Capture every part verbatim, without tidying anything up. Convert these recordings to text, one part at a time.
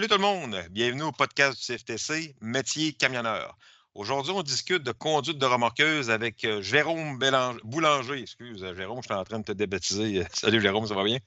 Salut tout le monde! Bienvenue au podcast du C F T C, Métier camionneur. Aujourd'hui, on discute de conduite de remorqueuse avec Jérôme Bélanger, Boulanger. Excuse, Jérôme, je suis en train de te débaptiser. Salut Jérôme, ça va bien?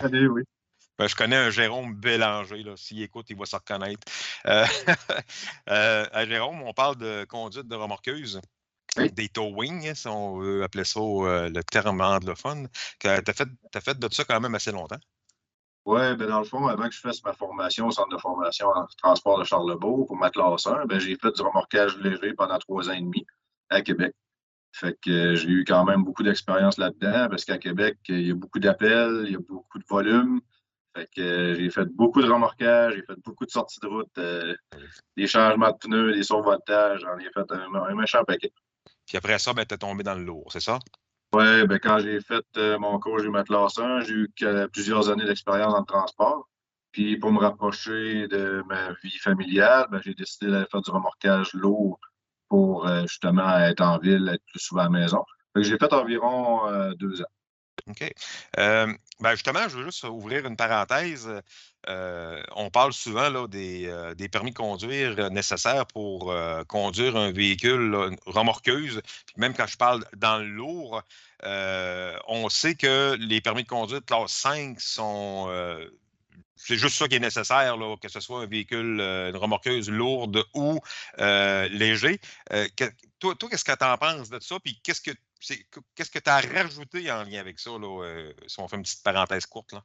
Salut, oui. Ben, je connais un Jérôme Bélanger. Là. S'il écoute, il va se reconnaître. Euh, euh, à Jérôme, on parle de conduite de remorqueuse. Des towing, si on veut appeler ça euh, le terme anglophone. Tu as fait, t'as fait de ça quand même assez longtemps. Oui, ben dans le fond, avant que je fasse ma formation au Centre de formation en transport de Charlebourg pour ma classe un, ben j'ai fait du remorquage léger pendant trois ans et demi à Québec. Fait que euh, j'ai eu quand même beaucoup d'expérience là-dedans parce qu'à Québec, il y a beaucoup d'appels, il y a beaucoup de volume. Fait que euh, j'ai fait beaucoup de remorquage, j'ai fait beaucoup de sorties de route, euh, des changements de pneus, des survoltages, j'en ai fait un, un méchant paquet. Puis après ça, ben, tu es tombé dans le lourd, c'est ça? Oui, ben, quand j'ai fait euh, mon cours, j'ai eu ma classe un, j'ai eu euh, plusieurs années d'expérience dans le transport. Puis pour me rapprocher de ma vie familiale, ben, j'ai décidé d'aller faire du remorquage lourd pour euh, justement être en ville, être plus souvent à la maison. Fait que j'ai fait environ euh, deux ans. OK. Euh, ben justement, je veux juste ouvrir une parenthèse. Euh, on parle souvent là, des, euh, des permis de conduire nécessaires pour euh, conduire un véhicule là, une remorqueuse. Puis même quand je parle dans le lourd, euh, on sait que les permis de conduire de classe cinq sont... Euh, c'est juste ça qui est nécessaire, là, que ce soit un véhicule, euh, une remorqueuse lourde ou euh, léger. Euh, que, toi, toi, qu'est-ce que tu en penses de ça? Puis qu'est-ce que C'est, qu'est-ce que tu as rajouté en lien avec ça, là, euh, si on fait une petite parenthèse courte? Là?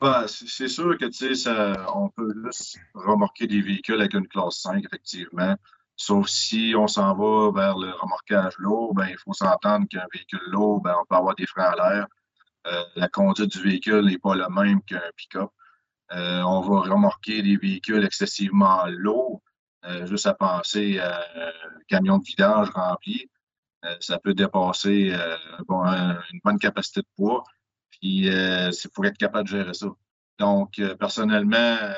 Ben, c'est sûr que tu sais, on peut juste remorquer des véhicules avec une classe cinq, effectivement. Sauf si on s'en va vers le remorquage lourd, ben, il faut s'entendre qu'un véhicule lourd, ben, on peut avoir des freins à l'air. Euh, la conduite du véhicule n'est pas la même qu'un pick-up. Euh, on va remorquer des véhicules excessivement lourds, euh, juste à penser à un camion de vidange rempli. Ça peut dépasser euh, bon, un, une bonne capacité de poids, puis euh, il faut être capable de gérer ça. Donc, euh, personnellement, euh,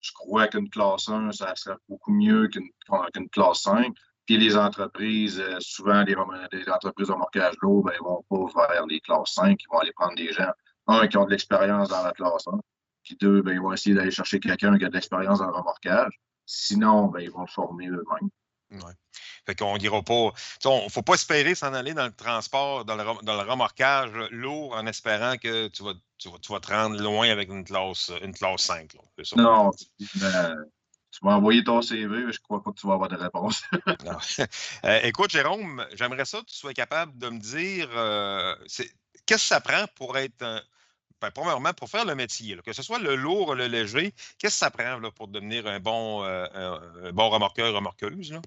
je crois qu'une classe un, ça serait beaucoup mieux qu'une, qu'une classe cinq. Puis les entreprises, euh, souvent, les, les entreprises de remorquage lourd, ben, ils vont pas vers les classes cinq, ils vont aller prendre des gens, un, qui ont de l'expérience dans la classe un, puis deux, ben, ils vont essayer d'aller chercher quelqu'un qui a de l'expérience dans le remorquage. Sinon, ben, ils vont le former eux-mêmes. Ouais. Fait qu'on dira pas. Il ne faut pas espérer s'en aller dans le transport, dans le, dans le remorquage lourd en espérant que tu vas, tu, vas, tu vas te rendre loin avec une classe, une classe cinq. Là. C'est ça. Non, euh, tu vas envoyer ton C V, mais je ne crois pas que tu vas avoir de réponse. euh, écoute, Jérôme, j'aimerais ça que tu sois capable de me dire euh, c'est, qu'est-ce que ça prend pour être un. Ben, premièrement, pour faire le métier, là, que ce soit le lourd, le léger, qu'est-ce que ça prend là, pour devenir un bon, euh, un, un bon remorqueur, remorqueuse? Là?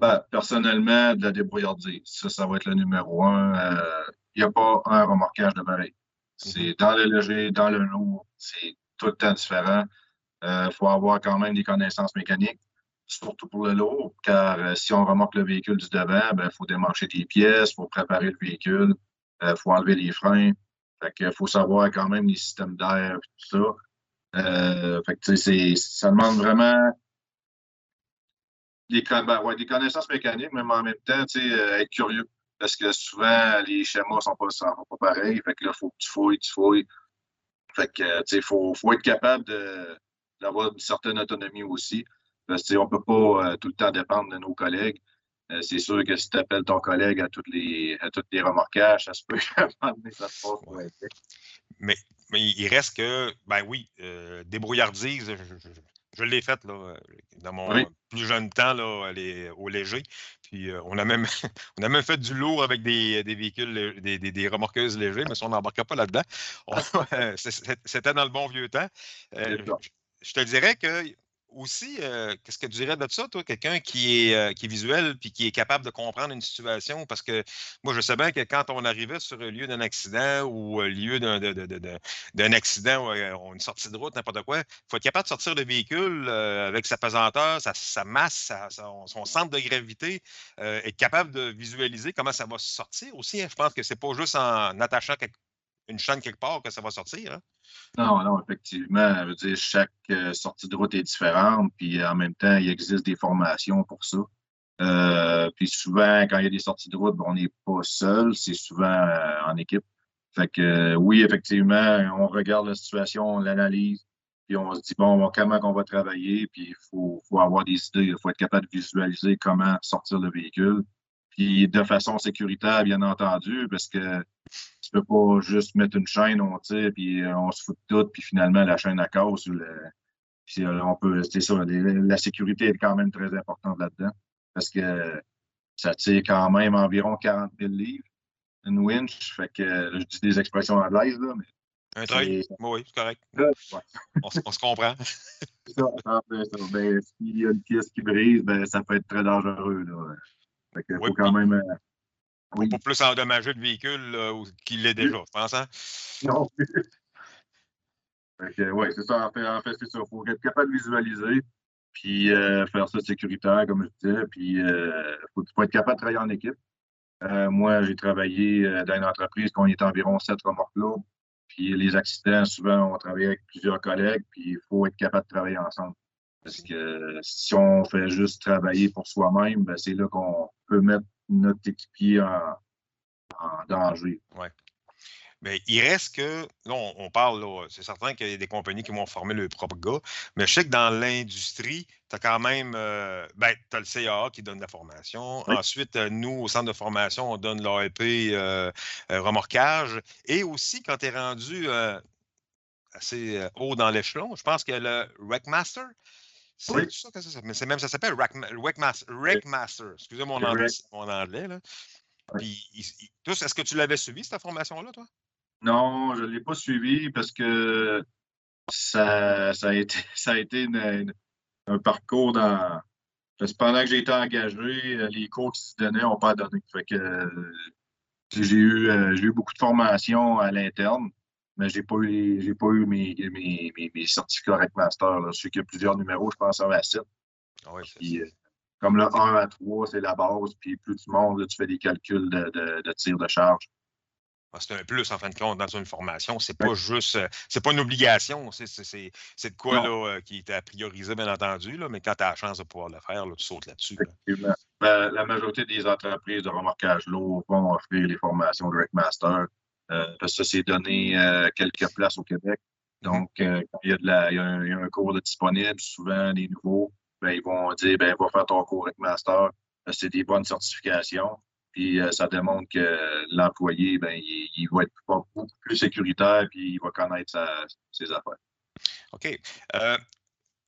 Ben, personnellement, de la débrouillardise. Ça, ça va être le numéro un. Il euh, n'y a pas un remorquage de pareil. C'est dans le léger, dans le lourd, c'est tout le temps différent. Il euh, faut avoir quand même des connaissances mécaniques, surtout pour le lourd, car euh, si on remorque le véhicule du devant, ben, faut démancher des pièces, il faut préparer le véhicule, il euh, faut enlever les freins. Fait qu'il faut savoir quand même les systèmes d'air et tout ça. Euh, fait que, c'est, ça demande vraiment des, ben, ouais, des connaissances mécaniques, mais en même temps, euh, être curieux. Parce que souvent, les schémas ne sont pas, sont pas pareils. Fait que là, il faut que tu fouilles, tu fouilles. Fait que, tu sais, faut, faut être capable de, d'avoir une certaine autonomie aussi. Parce que, tu sais, on ne peut pas euh, tout le temps dépendre de nos collègues. Euh, c'est sûr que si tu appelles ton collègue à tous les, à tous les remorquages, ça se peut amener ça se passe. Ouais. Mais, mais il reste que, ben oui, euh, débrouillardise, je, je, je l'ai faite dans mon oui. plus jeune temps là, les, au léger. Puis euh, on, a même, on a même fait du lourd avec des, des véhicules, des, des, des remorqueuses légers, mais si on n'embarquait pas là-dedans, on, euh, c'était dans le bon vieux temps. Euh, je, je te dirais que. Aussi, euh, qu'est-ce que tu dirais de ça, toi, quelqu'un qui est, euh, qui est visuel puis qui est capable de comprendre une situation? Parce que moi, je sais bien que quand on arrivait sur le lieu d'un accident ou euh, lieu d'un, de, de, de, d'un accident, ou une sortie de route, n'importe quoi, il faut être capable de sortir le véhicule euh, avec sa pesanteur, sa, sa masse, sa, son, son centre de gravité, euh, être capable de visualiser comment ça va sortir aussi. Hein. Je pense que c'est pas juste en attachant quelque, une chaîne quelque part que ça va sortir. Hein. Non, non, effectivement. Je veux dire, chaque euh, sortie de route est différente, puis en même temps, il existe des formations pour ça. Euh, puis souvent, quand il y a des sorties de route, ben, on n'est pas seul, c'est souvent euh, en équipe. Fait que euh, oui, effectivement, on regarde la situation, on l'analyse, puis on se dit, bon, comment on va travailler, puis il faut, faut avoir des idées, il faut être capable de visualiser comment sortir le véhicule. Puis de façon sécuritaire, bien entendu, parce que tu peux pas juste mettre une chaîne, on tire, puis on se fout de tout, puis finalement la chaîne à cause. Ou le, puis on peut, c'est ça, la sécurité est quand même très importante là-dedans, parce que ça tire quand même environ quarante mille livres, une winch, fait que là, je dis des expressions anglaises, là, mais... Un truc, oui, c'est correct. Ouais. On, on se comprend. Ça, ça, ça, ben, s'il y a une pièce qui brise, ben, ça peut être très dangereux, là. Fait que oui, faut quand même... Euh, oui. Pour plus endommager le véhicule euh, qu'il l'est déjà, je pense, hein? Non. Fait que, oui, c'est ça. En fait, en fait c'est ça. Il faut être capable de visualiser, puis euh, faire ça sécuritaire, comme je disais, puis euh, faut, faut être capable de travailler en équipe. Euh, moi, j'ai travaillé euh, dans une entreprise qu'on est environ sept remorques lourdes. Puis les accidents, souvent, on travaille avec plusieurs collègues, puis il faut être capable de travailler ensemble. Parce que si on fait juste travailler pour soi-même, ben c'est là qu'on peut mettre notre équipier en, en danger. Oui. Mais il reste que, là, on, on parle, là, c'est certain qu'il y a des compagnies qui vont former leurs propres gars, mais je sais que dans l'industrie, tu as quand même, euh, ben, tu as le C A A qui donne la formation. Oui. Ensuite, nous, au centre de formation, on donne l'A E P euh, remorquage. Et aussi, quand tu es rendu euh, assez haut dans l'échelon, je pense que le WreckMaster, c'est oui. ça que ça s'appelle, mais c'est même ça s'appelle WreckMaster, WreckMaster. Excusez mon anglais, mon anglais, là. Puis, il, il, tous, est-ce que tu l'avais suivi, cette formation-là, toi? Non, je ne l'ai pas suivi parce que ça, ça a été, ça a été une, une, un parcours dans. Parce que pendant que j'ai été engagé, les cours qui se donnaient n'ont pas donné. Fait que j'ai eu, j'ai eu beaucoup de formations à l'interne, mais j'ai pas eu j'ai pas eu mes, mes, mes, mes certificats WreckMaster. Je sais qu'il y a plusieurs numéros, je pense, en A sept. Ah oui, puis, comme le un à trois, c'est la base, puis plus tu montes, là, tu fais des calculs de, de, de tir de charge. C'est un plus, en fin de compte, dans une formation. C'est pas juste, c'est pas une obligation. C'est, c'est, c'est de quoi là, qui est à prioriser, bien entendu, là, mais quand tu as la chance de pouvoir le faire, là, tu sautes là-dessus. Là. Ben, la majorité des entreprises de remorquage lourd vont offrir les formations de WreckMaster, euh, parce que ça s'est donné euh, quelques places au Québec. Donc, euh, quand il y a de la, il y a un, il y a un cours de disponible, souvent les nouveaux, ben, ils vont dire, ben, va faire ton cours WreckMaster. C'est des bonnes certifications. Puis euh, ça démontre que l'employé, ben, il, il va être beaucoup plus sécuritaire, puis il va connaître sa, ses affaires. OK. Euh,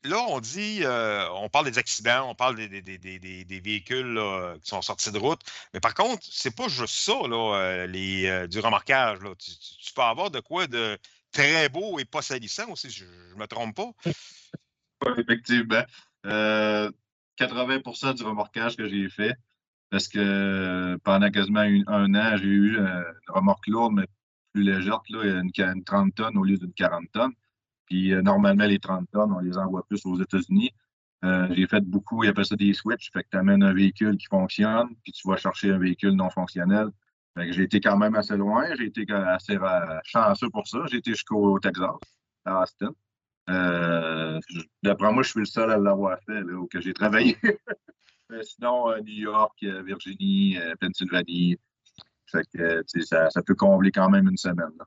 là, on dit, euh, on parle des accidents, on parle des, des, des, des, des véhicules là, qui sont sortis de route. Mais par contre, c'est pas juste ça, là, les, euh, du remorquage. Là. Tu, tu, tu peux avoir de quoi de très beau et pas salissant aussi, je ne me trompe pas. Effectivement. Euh, quatre-vingts pour cent du remorquage que j'ai fait, parce que pendant quasiment une, un an, j'ai eu une remorque lourde, mais plus légère, là, une, une trente tonnes au lieu d'une quarante tonnes. Puis euh, normalement, les trente tonnes, on les envoie plus aux États-Unis. Euh, j'ai fait beaucoup, ils appellent ça des switches, fait que tu amènes un véhicule qui fonctionne, puis tu vas chercher un véhicule non fonctionnel. Fait que j'ai été quand même assez loin, j'ai été assez euh, chanceux pour ça. J'ai été jusqu'au Texas, à Austin. Euh, D'après moi, je suis le seul à l'avoir fait, là, ou que j'ai travaillé. Mais sinon, euh, New York, euh, Virginie, euh, Pennsylvanie, fait que, ça, ça peut combler quand même une semaine. Là.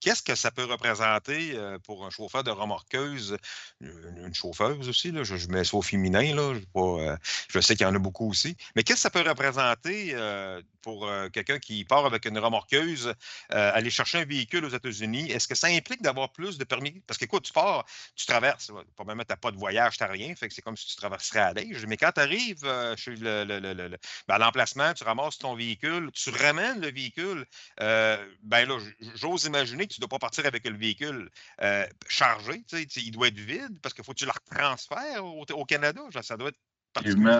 Qu'est-ce que ça peut représenter euh, pour un chauffeur de remorqueuse, une, une chauffeuse aussi, là, je, je mets ça au féminin, là, je, pas, euh, je sais qu'il y en a beaucoup aussi, mais qu'est-ce que ça peut représenter euh, pour euh, quelqu'un qui part avec une remorqueuse, euh, aller chercher un véhicule aux États-Unis? Est-ce que ça implique d'avoir plus de permis? Parce que écoute, tu pars, tu traverses, probablement tu n'as pas de voyage, tu n'as rien, fait que c'est comme si tu traverserais à l'âge, mais quand tu arrives euh, chez le, le, le, le, le, ben, à l'emplacement, tu ramasses ton véhicule, tu ramènes le véhicule, euh, ben là, j'ose imaginer que tu ne dois pas partir avec le véhicule euh, chargé, tu sais, il doit être vide parce qu'il faut que tu le retransfères au, au Canada. Genre, ça doit être particulier.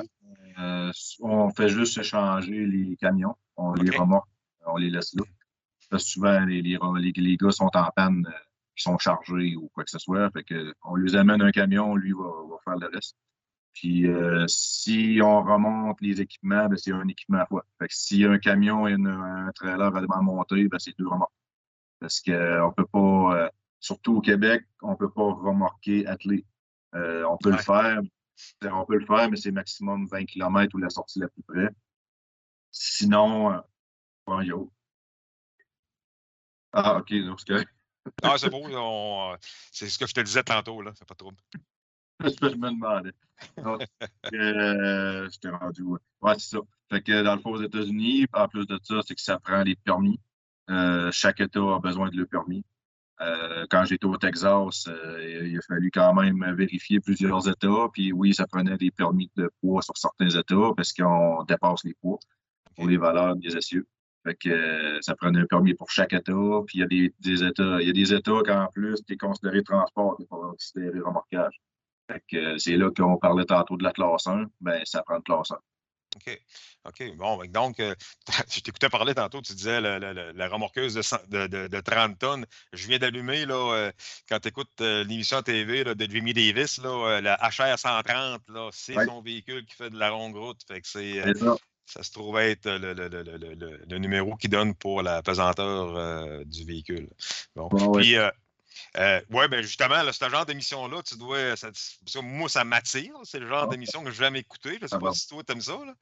Euh, on fait juste changer les camions, on okay. les remorque, on les laisse là. Parce que souvent, les, les, les, les gars sont en panne, euh, ils sont chargés ou quoi que ce soit. Fait que on les amène un camion, lui va, va faire le reste. Puis euh, si on remonte les équipements, bien, c'est un équipement à fois. Fait que si un camion et une, un trailer à monter, bien, c'est deux remorques. Parce qu'on ne peut pas, euh, surtout au Québec, on ne peut pas remorquer attelé. Euh, on peut ouais. le faire, on peut le faire, mais c'est maximum vingt kilomètres ou la sortie la plus près. Sinon, euh, bon, yo. Ah, OK, donc c'est correct. Ah, c'est beau. On... C'est ce que je te disais tantôt, là. C'est pas trop. C'est ce que je me demandais. Donc, euh, je t'ai rendu. Ouais, ouais c'est ça. Fait que dans le fond, aux États-Unis, en plus de ça, c'est que ça prend les permis. Euh, chaque État a besoin de le permis. Euh, quand j'étais au Texas, euh, il a fallu quand même vérifier plusieurs États. Puis oui, ça prenait des permis de poids sur certains États parce qu'on dépasse les poids pour les valeurs des essieux. Fait que euh, ça prenait un permis pour chaque État. Puis il y a des, des États. Il y a des États qu'en plus, tu es considéré transport, tu n'es pas considéré remorquage. Fait que euh, c'est là qu'on parlait tantôt de la classe un. Bien, ça prend de classe un. OK. OK. Bon, donc, euh, je t'écoutais parler tantôt, tu disais la, la, la remorqueuse de, de, de trente tonnes. Je viens d'allumer, là, euh, quand tu écoutes euh, l'émission T V là, de Jimmy Davis, là, euh, la H R cent trente, c'est ouais. son véhicule qui fait de la ronde route. Fait que c'est, euh, ça. ça se trouve être le, le, le, le, le, le numéro qu'il donne pour la pesanteur euh, du véhicule. Bon. Bon puis, ouais. euh, Euh, oui, bien justement, là, ce genre d'émission-là, tu dois. Ça, ça, moi, ça m'attire. C'est le genre oh. d'émission que je vais jamais écouter. Je ne sais ah pas bon. si toi, tu aimes ça. Là.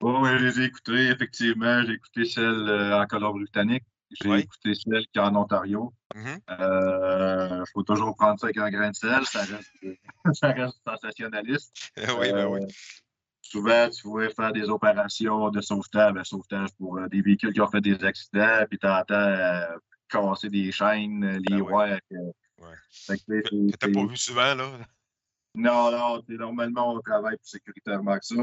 Oh, oui, je les ai écoutées, effectivement. J'ai écouté celle euh, en Colombie-Britannique. J'ai oui. écouté celle qui est en Ontario. Il mm-hmm. euh, faut toujours prendre ça avec un grain de sel. Ça reste, ça reste sensationnaliste. oui, ben euh, oui. Souvent, tu vois faire des opérations de sauvetage, ben, sauvetage pour euh, des véhicules qui ont fait des accidents, puis tu entends. Euh, casser des chaînes, les ah ouais. wires. Euh, ouais. Que t'as pas vu souvent, là? Non, non, normalement, on travaille plus sécuritairement que ça.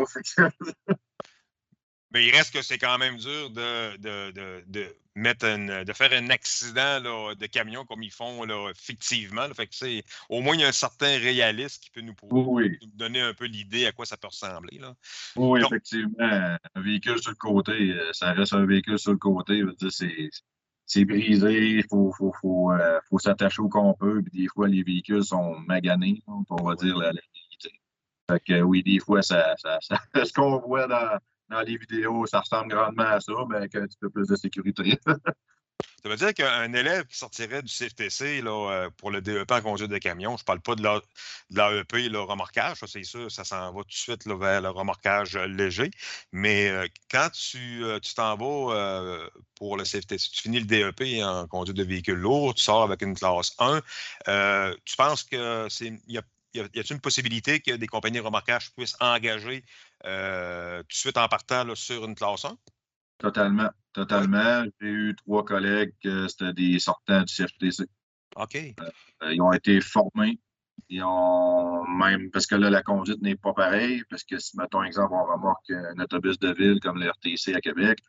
Mais il reste que c'est quand même dur de, de, de, de, mettre une, de faire un accident là, de camion comme ils font là, fictivement. Là. Fait que c'est, au moins, il y a un certain réaliste qui peut nous, oui. nous donner un peu l'idée à quoi ça peut ressembler. Là. Oui, donc, effectivement. Un véhicule sur le côté, ça reste un véhicule sur le côté. Je veux dire, c'est... C'est brisé, il faut, faut, faut, euh, faut s'attacher au qu'on peut. Puis des fois, les véhicules sont maganés, on va dire la vérité. Fait que oui, des fois, ça, ça, ça, ce qu'on voit dans, dans les vidéos, ça ressemble grandement à ça, mais avec un petit peu plus de sécurité. Ça veut dire qu'un élève qui sortirait du C F T C là, pour le D E P en conduite de camion, je ne parle pas de l'A E P, le remorquage, ça c'est sûr, ça s'en va tout de suite là, vers le remorquage léger. Mais euh, quand tu euh, tu t'en vas euh, pour le C F T C, tu finis le D E P en conduite de véhicule lourd, tu sors avec une classe un, euh, tu penses que c'est y a, y a, y a-t-il une possibilité que des compagnies de remorquage puissent engager euh, tout de suite en partant là, sur une classe un? Totalement, totalement. J'ai eu trois collègues, euh, c'était des sortants du C F T C. OK. Euh, ils ont été formés. Ils ont même, parce que là, la conduite n'est pas pareille, parce que si, mettons, exemple, on remorque un autobus de ville comme le R T C à Québec,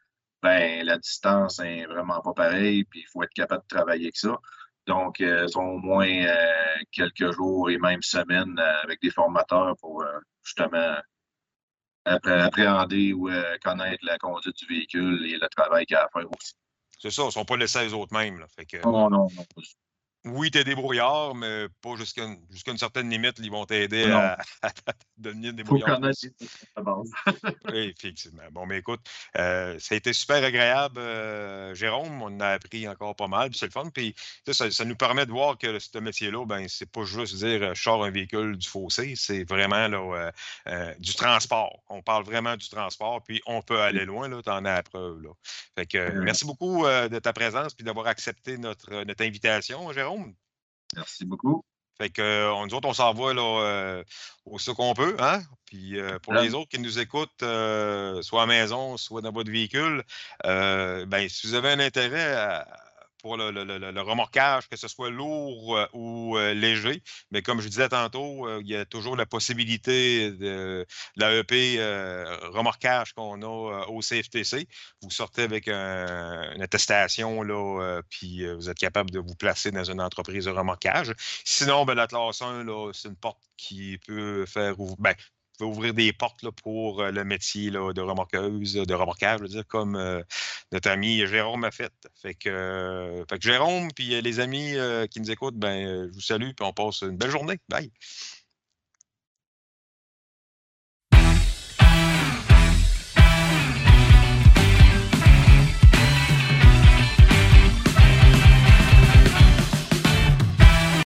ben la distance n'est vraiment pas pareille, puis il faut être capable de travailler avec ça. Donc, ils euh, ont au moins euh, quelques jours et même semaines euh, avec des formateurs pour euh, justement. appréhender ou euh, connaître la conduite du véhicule et le travail qu'il y a à faire aussi. C'est ça, ils ne sont pas laissés eux-mêmes. Non, non, non. Oui, tu es débrouillard, mais pas jusqu'à une, jusqu'à une certaine limite, ils vont t'aider à, à devenir débrouillard. Il faut connaître la base. Oui, effectivement. Bon, mais écoute, euh, ça a été super agréable, euh, Jérôme. On a appris encore pas mal, puis c'est le fun. Puis ça, ça nous permet de voir que ce métier-là, ben c'est pas juste dire « je sors un véhicule du fossé », c'est vraiment là, euh, euh, du transport. On parle vraiment du transport, puis on peut aller loin, tu en as la preuve. Là. Fait que, euh, merci beaucoup euh, de ta présence, puis d'avoir accepté notre, notre invitation, Jérôme. Merci beaucoup. Fait que euh, nous autres, on s'en va là, euh, au ce qu'on peut, hein? Puis euh, pour les autres qui nous écoutent, euh, soit à la maison, soit dans votre véhicule, euh, ben, si vous avez un intérêt à, pour le, le, le, le remorquage, que ce soit lourd euh, ou euh, léger, mais comme je disais tantôt, euh, il y a toujours la possibilité de, de l'A E P euh, remorquage qu'on a euh, au C F T C. Vous sortez avec un, une attestation, là, euh, puis euh, vous êtes capable de vous placer dans une entreprise de remorquage. Sinon, ben, la classe un, là, c'est une porte qui peut faire ouvrir. Ben, peut ouvrir des portes là, pour le métier là, de remorqueuse, de remorquage, je veux dire, comme euh, notre ami Jérôme a fait. Fait que, euh, fait que Jérôme, puis les amis euh, qui nous écoutent, ben, je vous salue, puis on passe une belle journée. Bye!